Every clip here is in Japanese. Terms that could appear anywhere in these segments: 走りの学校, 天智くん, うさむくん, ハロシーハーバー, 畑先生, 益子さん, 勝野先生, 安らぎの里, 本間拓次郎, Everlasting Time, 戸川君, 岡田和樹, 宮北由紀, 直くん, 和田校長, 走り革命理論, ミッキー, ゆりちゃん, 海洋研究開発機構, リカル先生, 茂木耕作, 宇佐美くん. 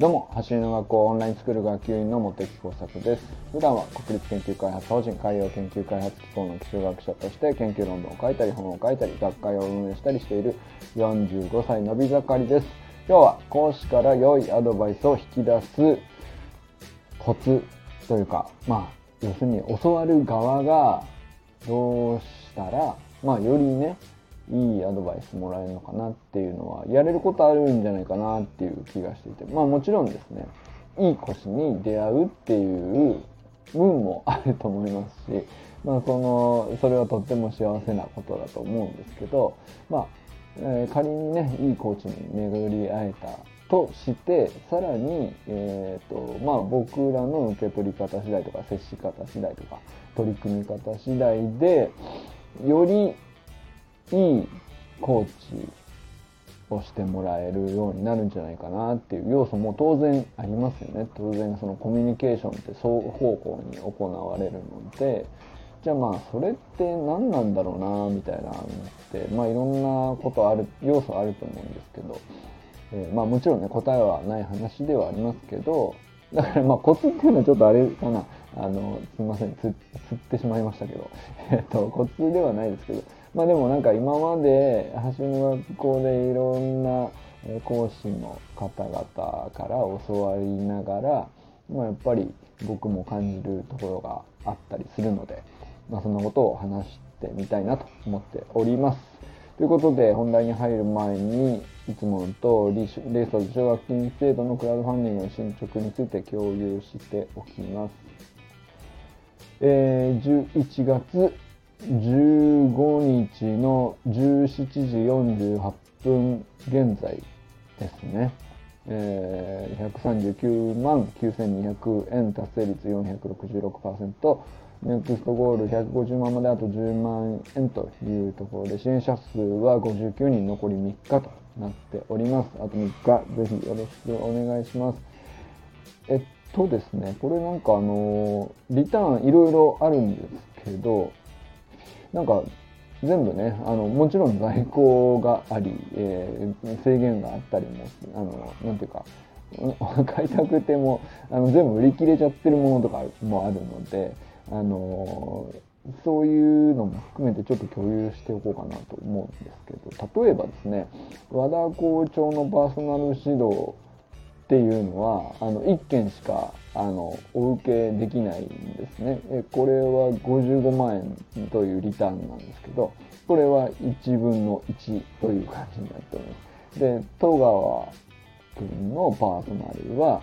どうも、走りの学校オンラインスクール学級委員の茂木耕作です。普段は国立研究開発法人海洋研究開発機構の基礎学者として研究論文を書いたり本を書いたり学会を運営したりしている45歳のび盛りです。今日は講師から良いアドバイスを引き出すコツというか、要するに教わる側がどうしたら、よりね、いいアドバイスもらえるのかなっていうのはやれることあるんじゃないかなっていう気がしていて、もちろんですね、いい講師に出会うっていう運もあると思いますし、それはとっても幸せなことだと思うんですけど、仮にね、いいコーチに巡り会えたとして、さらに、僕らの受け取り方次第とか接し方次第とか取り組み方次第でよりいいコーチをしてもらえるようになるんじゃないかなっていう要素も当然ありますよね。当然そのコミュニケーションって双方向に行われるので、じゃあそれって何なんだろうなみたいなのって、いろんなことある要素あると思うんですけど、もちろんね、答えはない話ではありますけど、だからコツっていうのはちょっとあれかな、すいません、釣ってしまいましたけど、コツではないですけど、でも今まで走りの学校でいろんな講師の方々から教わりながら、やっぱり僕も感じるところがあったりするので、そんなことを話してみたいなと思っております。ということで本題に入る前に、いつもの通りレースと奨学金制度のクラウドファンディングの進捗について共有しておきます。11月15日の17時48分現在ですね、139万9200円、達成率 466%、 ネクストゴール150万まであと10万円というところで、支援者数は59人、残り3日となっております。あと3日、ぜひよろしくお願いします。ですね、これリターンいろいろあるんですけど、全部ね、もちろん在庫があり、制限があったりも、買いたくても全部売り切れちゃってるものとかもあるので、そういうのも含めてちょっと共有しておこうかなと思うんですけど、例えばですね、和田校長のパーソナル指導っていうのは1件しかお受けできないんですね。これは55万円というリターンなんですけど、これは1分の1という感じになっております。で、戸川君のパーソナルは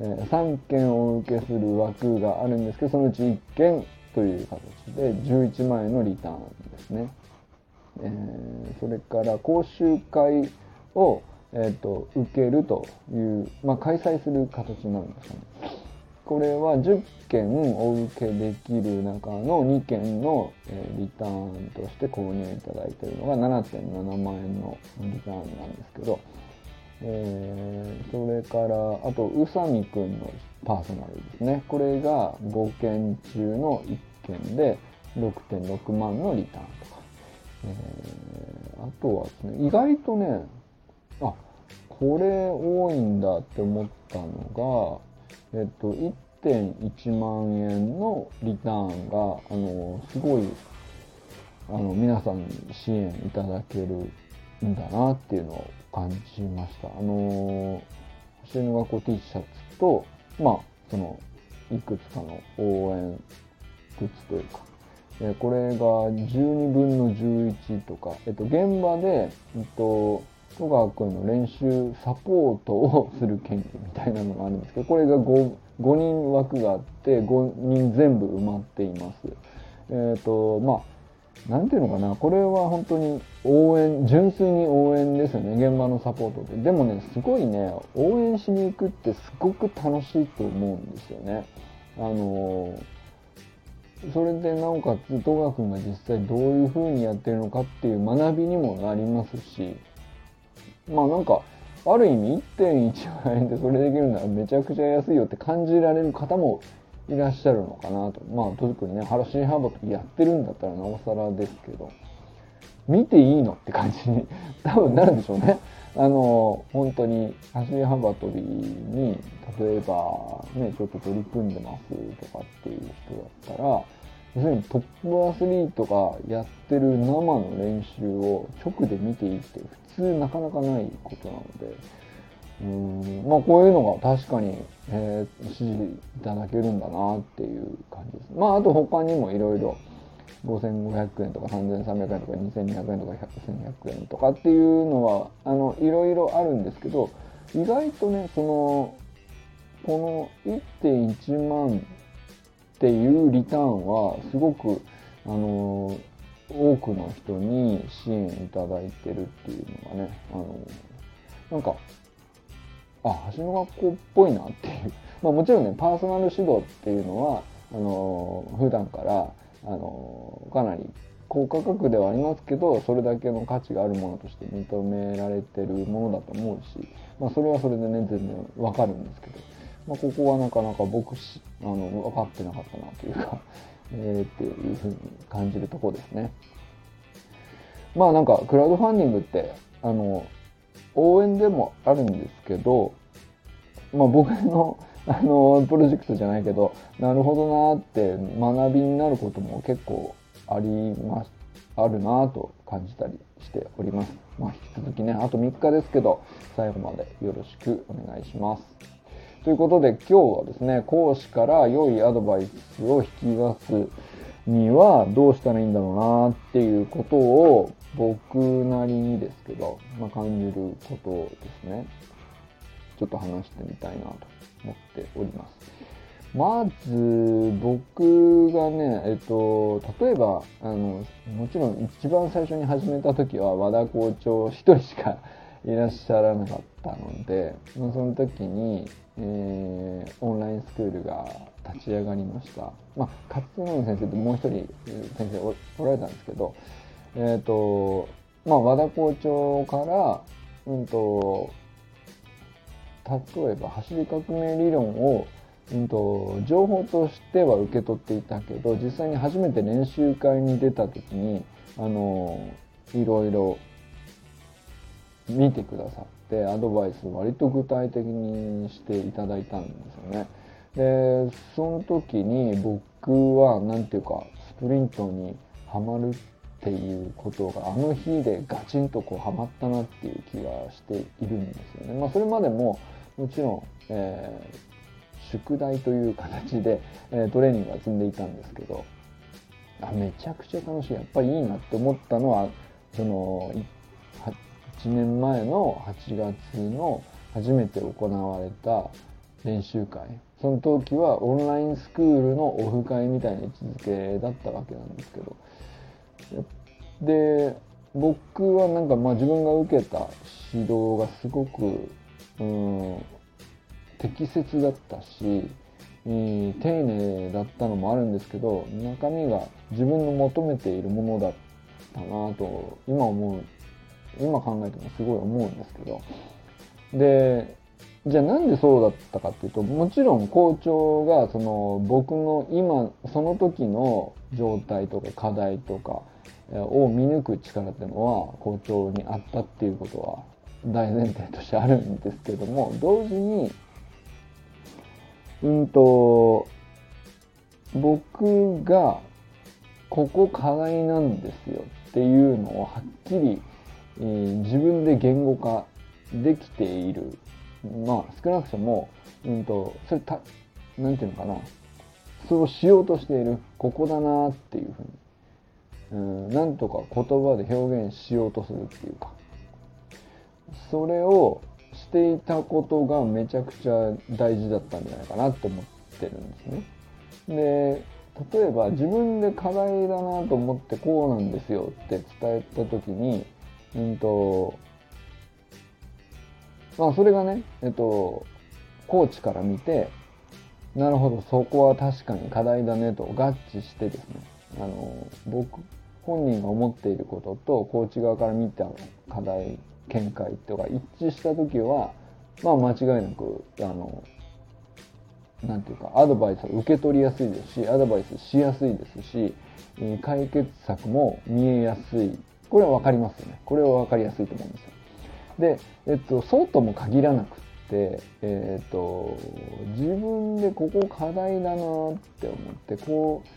3件お受けする枠があるんですけど、そのうち1件という形で11万円のリターンですね。それから講習会を受けるという、開催する形になるんですね。これは10件お受けできる中の2件のリターンとして購入いただいているのが 7.7 万円のリターンなんですけど、それからあと宇佐美くんのパーソナルですね。これが5件中の1件で 6.6 万のリターンとか、あとはですね、意外とね、これ多いんだって思ったのが、1.1 万円のリターンがすごい皆さんに支援いただけるんだなっていうのを感じました。走りの学校 T シャツと、いくつかの応援グッズというか、これが12分の11とか、現場で戸川君の練習サポートをする研究みたいなのがあるんですけど、これが 5人枠があって、5人全部埋まっています。なんていうのかな、これは本当に応援、純粋に応援ですよね、現場のサポートって。でもね、すごいね、応援しに行くってすごく楽しいと思うんですよね。それでなおかつ戸川君が実際どういう風にやってるのかっていう学びにもなりますし、ある意味 1.1 万円でそれできるならめちゃくちゃ安いよって感じられる方もいらっしゃるのかなと。特にね、ハロシーハーバーやってるんだったらなおさらですけど、見ていいのって感じに多分なるでしょうね。本当に走り幅跳びに例えばねちょっと取り組んでますとかっていう人だったら、要するにトップアスリートがやってる生の練習を直で見ていいって普通なかなかないことなので、まあこういうのが確かに、支持いただけるんだなっていう感じです。まああと他にもいろいろ5500円とか3300円とか2200円とか1200円とかっていうのはいろいろあるんですけど、意外とねこの 1.1 万っていうリターンはすごく多くの人に支援いただいてるっていうのがね、なんか橋の学校っぽいなっていうまあもちろんねパーソナル指導っていうのは普段からかなり高価格ではありますけど、それだけの価値があるものとして認められてるものだと思うし、まあ、それはそれでね全然わかるんですけど、まあ、ここはなかなか僕分かってなかったなというかっていうふうに感じるところですね。まあなんかクラウドファンディングって応援でもあるんですけど、まあ、僕のプロジェクトじゃないけど、なるほどなって学びになることも結構あるなと感じたりしております。まあ、引き続きね、あと3日ですけど、最後までよろしくお願いします。ということで今日はですね、講師から良いアドバイスを引き出すにはどうしたらいいんだろうなっていうことを僕なりにですけど、まあ、感じることですね。ちょっと話してみたいなと思っております。まず僕がね、例えばもちろん一番最初に始めた時は和田校長一人しかいらっしゃらなかったので、その時に、オンラインスクールが立ち上がりました。まあ勝野先生ともう一人先生おられたんですけど、まあ和田校長から例えば走り革命理論を、情報としては受け取っていたけど、実際に初めて練習会に出た時にいろいろ見てくださってアドバイスを割と具体的にしていただいたんですよね。でその時に僕はなんていうかスプリントにはまるっていうことがあの日でガチンとこうはまったなっていう気がしているんですよね。まあ、それまでももちろん、宿題という形で、トレーニングは積んでいたんですけど、めちゃくちゃ楽しい、やっぱりいいなって思ったのはその1年前の8月の初めて行われた練習会、その時はオンラインスクールのオフ会みたいな位置づけだったわけなんですけど、で僕はなんか自分が受けた指導がすごく適切だったし、丁寧だったのもあるんですけど、中身が自分の求めているものだったなと今考えてもすごい思うんですけど、でじゃあなんでそうだったかっていうと、もちろん校長が僕の今その時の状態とか課題とかを見抜く力っていうのは校長にあったっていうことは大前提としてあるんですけども、同時に僕がここ課題なんですよっていうのをはっきり自分で言語化できている、まあ少なくともそれなんていうのかな、そうしようとしている、ここだなっていうふうになんとか言葉で表現しようとするっていうか、それをしていたことがめちゃくちゃ大事だったんじゃないかなと思ってるんですね。で例えば自分で課題だなと思ってこうなんですよって伝えた時に、まあそれがねコーチから見て、なるほどそこは確かに課題だねと合致してですね、僕本人が思っていることとコーチ側から見た課題見解とか一致した時は、まあ間違いなくなんていうかアドバイスを受け取りやすいですし、アドバイスしやすいですし、解決策も見えやすい、これは分かりますよね、これは分かりやすいと思うんですよ。で、そうとも限らなくって、自分でここ課題だなって思ってこう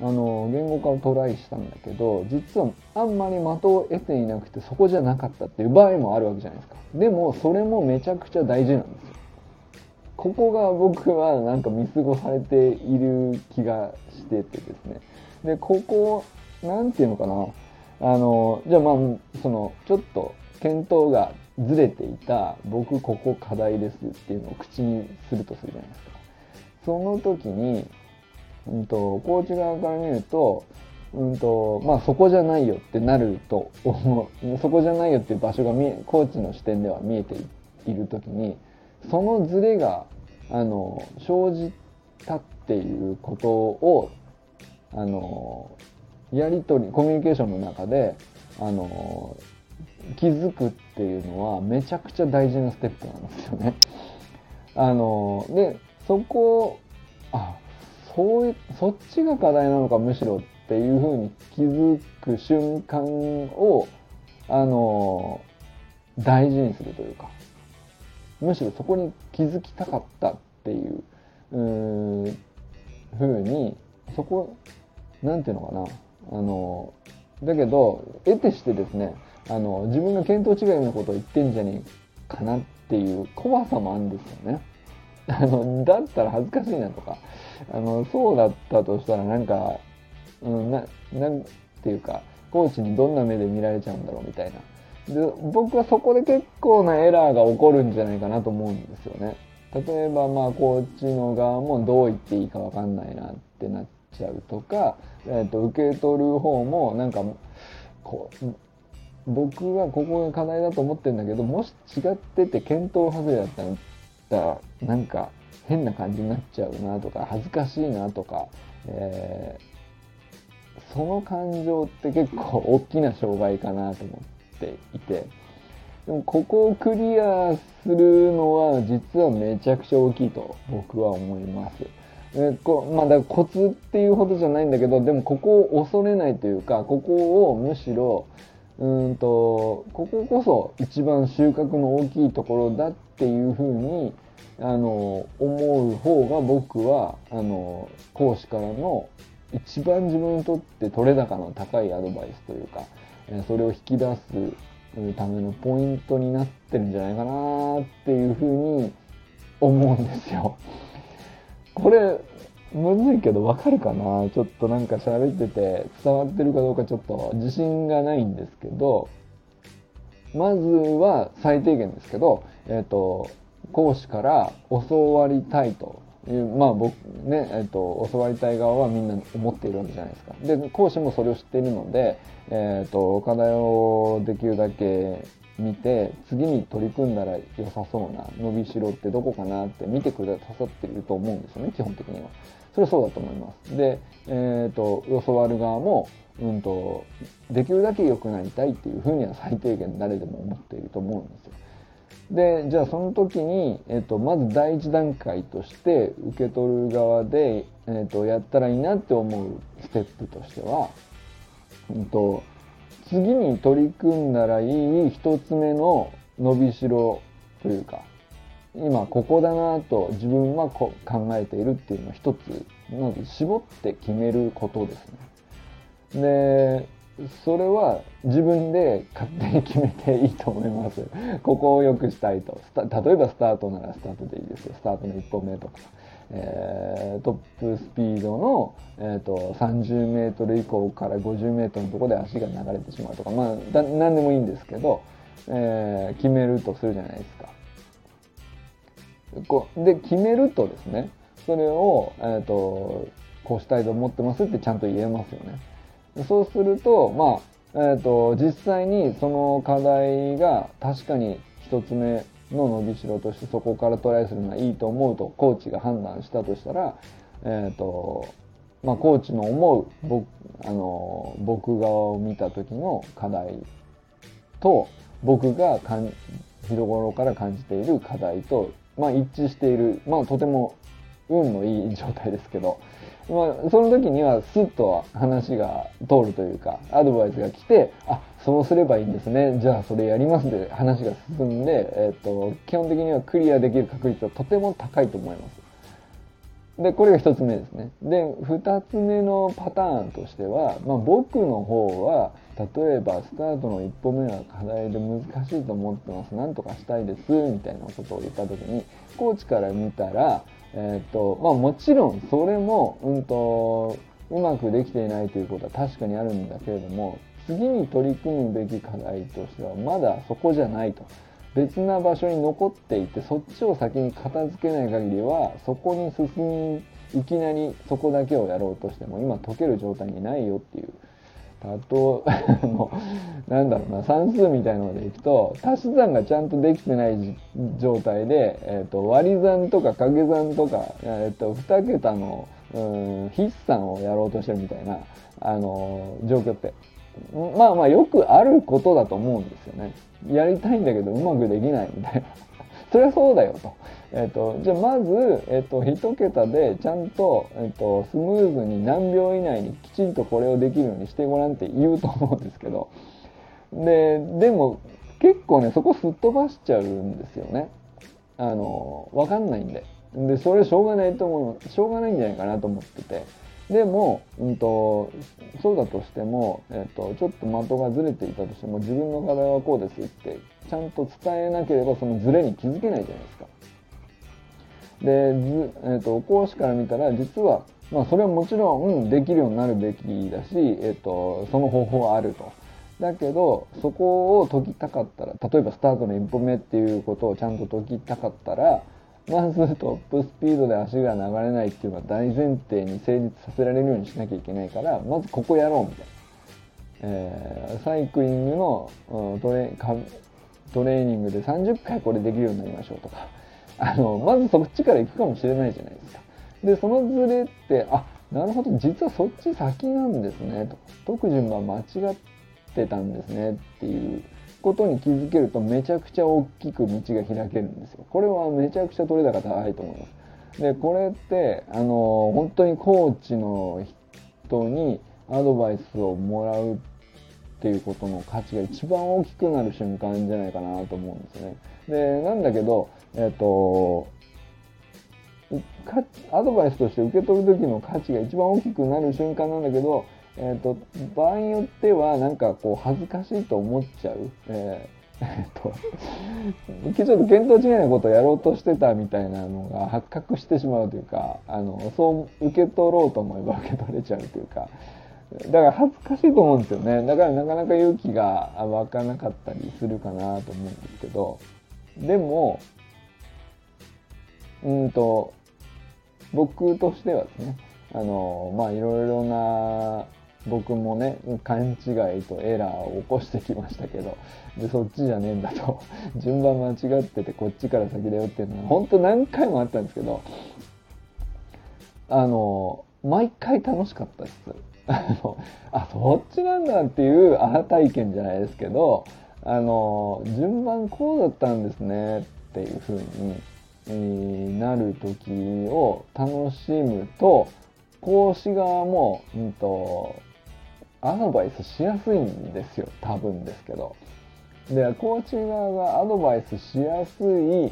言語化をトライしたんだけど、実はあんまり的を得ていなくてそこじゃなかったっていう場合もあるわけじゃないですか。でもそれもめちゃくちゃ大事なんですよ。ここが僕はなんか見過ごされている気がしててですね。でここなんていうのかな、じゃあまあそのちょっと検討がずれていた僕ここ課題ですっていうのを口にするとするじゃないですか。その時に、コーチ側から見ると、まあそこじゃないよってなると思うそこじゃないよっていう場所がコーチの視点では見えている時にそのズレが生じたっていうことをやり取りコミュニケーションの中で気づくっていうのはめちゃくちゃ大事なステップなんですよね。でそこそっちが課題なのかむしろっていうふうに気づく瞬間を大事にするというか、むしろそこに気づきたかったっていう風にそこなんていうのかなだけど得てしてですね自分が見当違いのことを言ってんじゃねえかなっていう怖さもあるんですよね。だったら恥ずかしいなとかそうだったとしたらなんか、なんていうかコーチにどんな目で見られちゃうんだろうみたいな。で僕はそこで結構なエラーが起こるんじゃないかなと思うんですよね。例えばまあコーチの側もどう言っていいか分かんないなってなっちゃうとか、受け取る方もなんか僕はここが課題だと思ってるんだけどもし違ってて検討外れだったらなんか変な感じになっちゃうなとか恥ずかしいなとか、その感情って結構大きな障害かなと思っていて、でもここをクリアするのは実はめちゃくちゃ大きいと僕は思います。だからコツっていうほどじゃないんだけど、でもここを恐れないというかここをむしろこここそ一番収穫の大きいところだっていうふうに思う方が僕は講師からの一番自分にとって取れ高の高いアドバイスというかそれを引き出すためのポイントになってるんじゃないかなっていうふうに思うんですよ。これむずいけどわかるかな。ちょっとなんか喋ってて伝わってるかどうかちょっと自信がないんですけど、まずは最低限ですけど、講師から教わりたいとまあ僕ね、教わりたい側はみんな思っているわけじゃないですか。で、講師もそれを知っているので、課題をできるだけ見て、次に取り組んだら良さそうな伸びしろってどこかなって見てくださっていると思うんですよね、基本的には。それはそうだと思います。で、教わる側も、できるだけ良くなりたいっていうふうには最低限誰でも思っていると思うんですよ。でじゃあその時に、まず第一段階として受け取る側で、やったらいいなって思うステップとしては、次に取り組んだらいい一つ目の伸びしろというか今ここだなと自分は考えているっていうのを一つまず絞って決めることですね。でそれは自分で勝手に決めていいと思います。ここを良くしたいと例えばスタートならスタートでいいですよ。スタートの1本目とか、トップスピードの、30メートル以降から50メートルのところで足が流れてしまうとか、まあ何でもいいんですけど、決めるとするじゃないですか。で決めるとですねそれを、こうしたいと思ってますってちゃんと言えますよね。そうすると、実際にその課題が確かに一つ目の伸びしろとしてそこからトライするのはいいと思うとコーチが判断したとしたら、コーチの思う僕側を見た時の課題と僕が日頃から感じている課題と、一致している、とても運のいい状態ですけど、まあ、その時にはスッと話が通るというか、アドバイスが来て、あ、そうすればいいんですね、じゃあそれやりますで話が進んで、基本的にはクリアできる確率はとても高いと思います。でこれが1つ目ですね。で2つ目のパターンとしては、まあ、僕の方は例えばスタートの1歩目は課題で難しいと思ってます、なんとかしたいですみたいなことを言った時にコーチから見たら、まあ、もちろんそれも、うまくできていないということは確かにあるんだけれども、次に取り組むべき課題としてはまだそこじゃないと、別な場所に残っていてそっちを先に片付けない限りはそこに進み、いきなりそこだけをやろうとしても今解ける状態にないよっていう、なんだろうな、算数みたいなのでいくと足し算がちゃんとできてない状態で、割り算とか掛け算とか、2桁の筆算をやろうとしてるみたいな、状況ってまあまあよくあることだと思うんですよね。やりたいんだけどうまくできないみたいなそれはそうだよと。じゃあまず、1桁でちゃんと、スムーズに何秒以内にきちんとこれをできるようにしてごらんって言うと思うんですけど、でも結構ねそこすっ飛ばしちゃうんですよね。分かんないんで、それしょうがないんじゃないかなと思ってて、でも、そうだとしても、ちょっと的がずれていたとしても自分の課題はこうですってちゃんと伝えなければそのずれに気づけないじゃないですか。で、講師から見たら実は、まあ、それはもちろんできるようになるべきだし、その方法はあると。だけどそこを解きたかったら、例えばスタートの1歩目っていうことをちゃんと解きたかったら、まずトップスピードで足が流れないっていうのは大前提に成立させられるようにしなきゃいけないから、まずここやろうみたいな、サイクリングのトレーニングで30回これできるようになりましょうとか、まずそっちから行くかもしれないじゃないですか。でそのズレって、あ、なるほど、実はそっち先なんですねと、解く順番間違ってたんですねっていうことに気づけると、めちゃくちゃ大きく道が開けるんですよ。これはめちゃくちゃ取れ高高いと思います。でこれって本当にコーチの人にアドバイスをもらうっていうことの価値が一番大きくなる瞬間じゃないかなと思うんですよね。でなんだけど、アドバイスとして受け取る時の価値が一番大きくなる瞬間なんだけど、場合によってはなんかこう恥ずかしいと思っちゃう、ちょっと見当違いなことをやろうとしてたみたいなのが発覚してしまうというか、そう受け取ろうと思えば受け取れちゃうというか、だから恥ずかしいと思うんですよね。だからなかなか勇気が湧かなかったりするかなと思うんですけど、でも僕としてはですね、まあいろいろな僕もね勘違いとエラーを起こしてきましたけど、でそっちじゃねえんだと順番間違っててこっちから先だよっていうのは本当何回もあったんですけど、毎回楽しかったです。あ、そっちなんだっていうアハ体験じゃないですけど、順番こうだったんですねっていう風になる時を楽しむと、講師側も、アドバイスしやすいんですよ、多分ですけど。でコーチ側がアドバイスしやすい、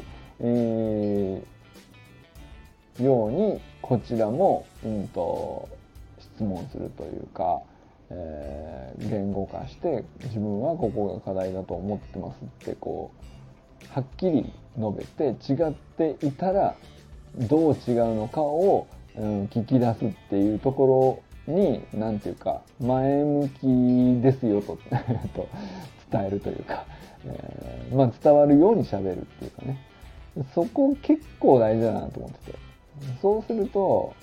ようにこちらも、質問するというか、言語化して自分はここが課題だと思ってますってこうはっきり述べて、違っていたらどう違うのかを聞き出すっていうところに何ていうか前向きですよと伝えるというか、まあ伝わるように喋るっていうかね、そこ結構大事だなと思ってて、そうすると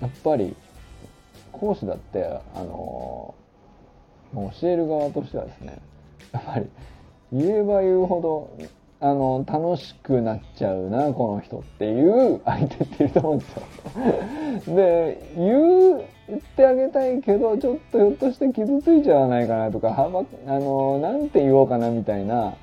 やっぱり講師だって教える側としてはですね、やっぱり言えば言うほど楽しくなっちゃうなこの人っていう相手っていると思うんですよ。で言ってあげたいけどちょっとひょっとして傷ついちゃわないかなとか、なんて言おうかなみたいな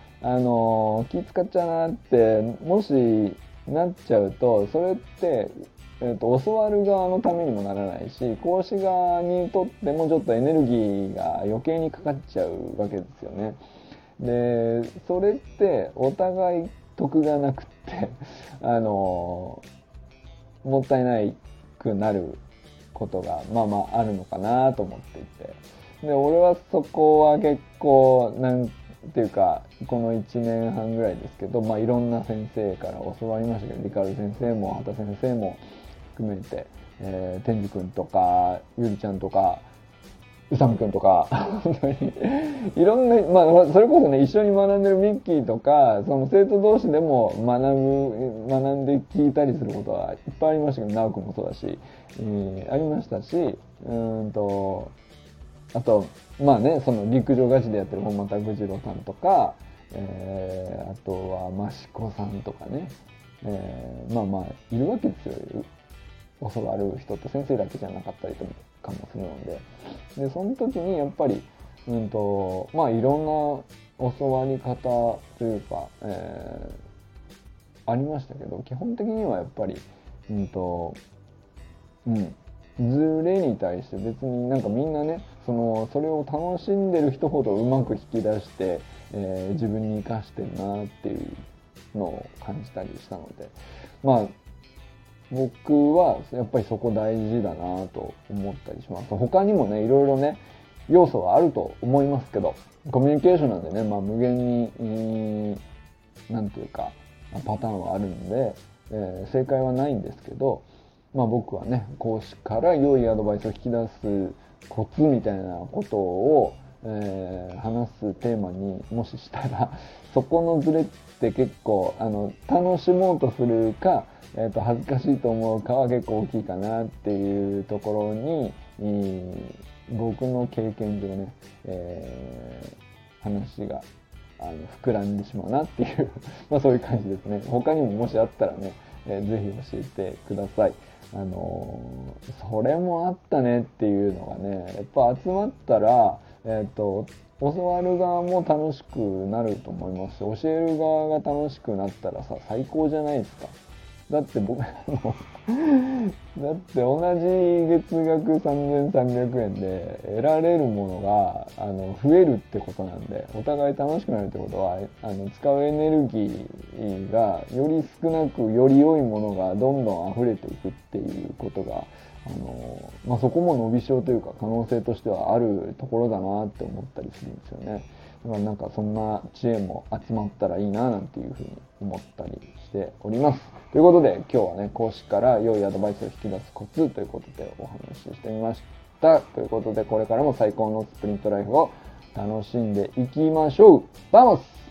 気使っちゃうなってもしなっちゃうと、それって教わる側のためにもならないし、講師側にとってもちょっとエネルギーが余計にかかっちゃうわけですよね。でそれってお互い得がなくってもったいないくなることがまあまああるのかなと思っていて、で俺はそこは結構なんていうかこの1年半ぐらいですけど、まあ、いろんな先生から教わりましたけど、リカル先生も畑先生も含めて、天智くんとかゆりちゃんとかうさむくんとか本当にいろんな、まあ、それこそね一緒に学んでるミッキーとかその生徒同士でも学んで聞いたりすることはいっぱいありましたけど、直くんもそうだし、ありましたし、あとまあねその陸上ガチでやってる本間拓次郎さんとか、あとは益子さんとかね、まあまあいるわけですよ。教わる人って先生だけじゃなかったりとかもするので、でその時にやっぱり、まあいろんな教わり方というか、ありましたけど、基本的にはやっぱりズレに対して別になんかみんなねそれを楽しんでる人ほどうまく引き出して、自分に生かしてるなっていうのを感じたりしたので、まあ僕はやっぱりそこ大事だなと思ったりします。他にもねいろいろね要素はあると思いますけど、コミュニケーションなんでね、まあ、無限になんていうかパターンはあるんで、正解はないんですけど、まあ、僕はね講師から良いアドバイスを引き出すコツみたいなことを、話すテーマにもししたら、そこのズレって結構楽しもうとするか、恥ずかしいと思うかは結構大きいかなっていうところに、僕の経験上ね、話が膨らんでしまうなっていうまあそういう感じですね。他にももしあったらね、ぜひ教えてください。それもあったねっていうのがね、やっぱ集まったら、教わる側も楽しくなると思いますし、教える側が楽しくなったらさ最高じゃないですか。だって僕だって同じ月額3300円で得られるものが増えるってことなんで、お互い楽しくなるってことは使うエネルギーがより少なくより良いものがどんどん溢れていくっていうことがまあ、そこも伸びしろというか可能性としてはあるところだなって思ったりするんですよね。だからなんかそんな知恵も集まったらいいななんていうふうに思ったりしております。ということで今日はね講師から良いアドバイスを引き出すコツということでお話ししてみました。ということでこれからも最高のスプリントライフを楽しんでいきましょう。バモス！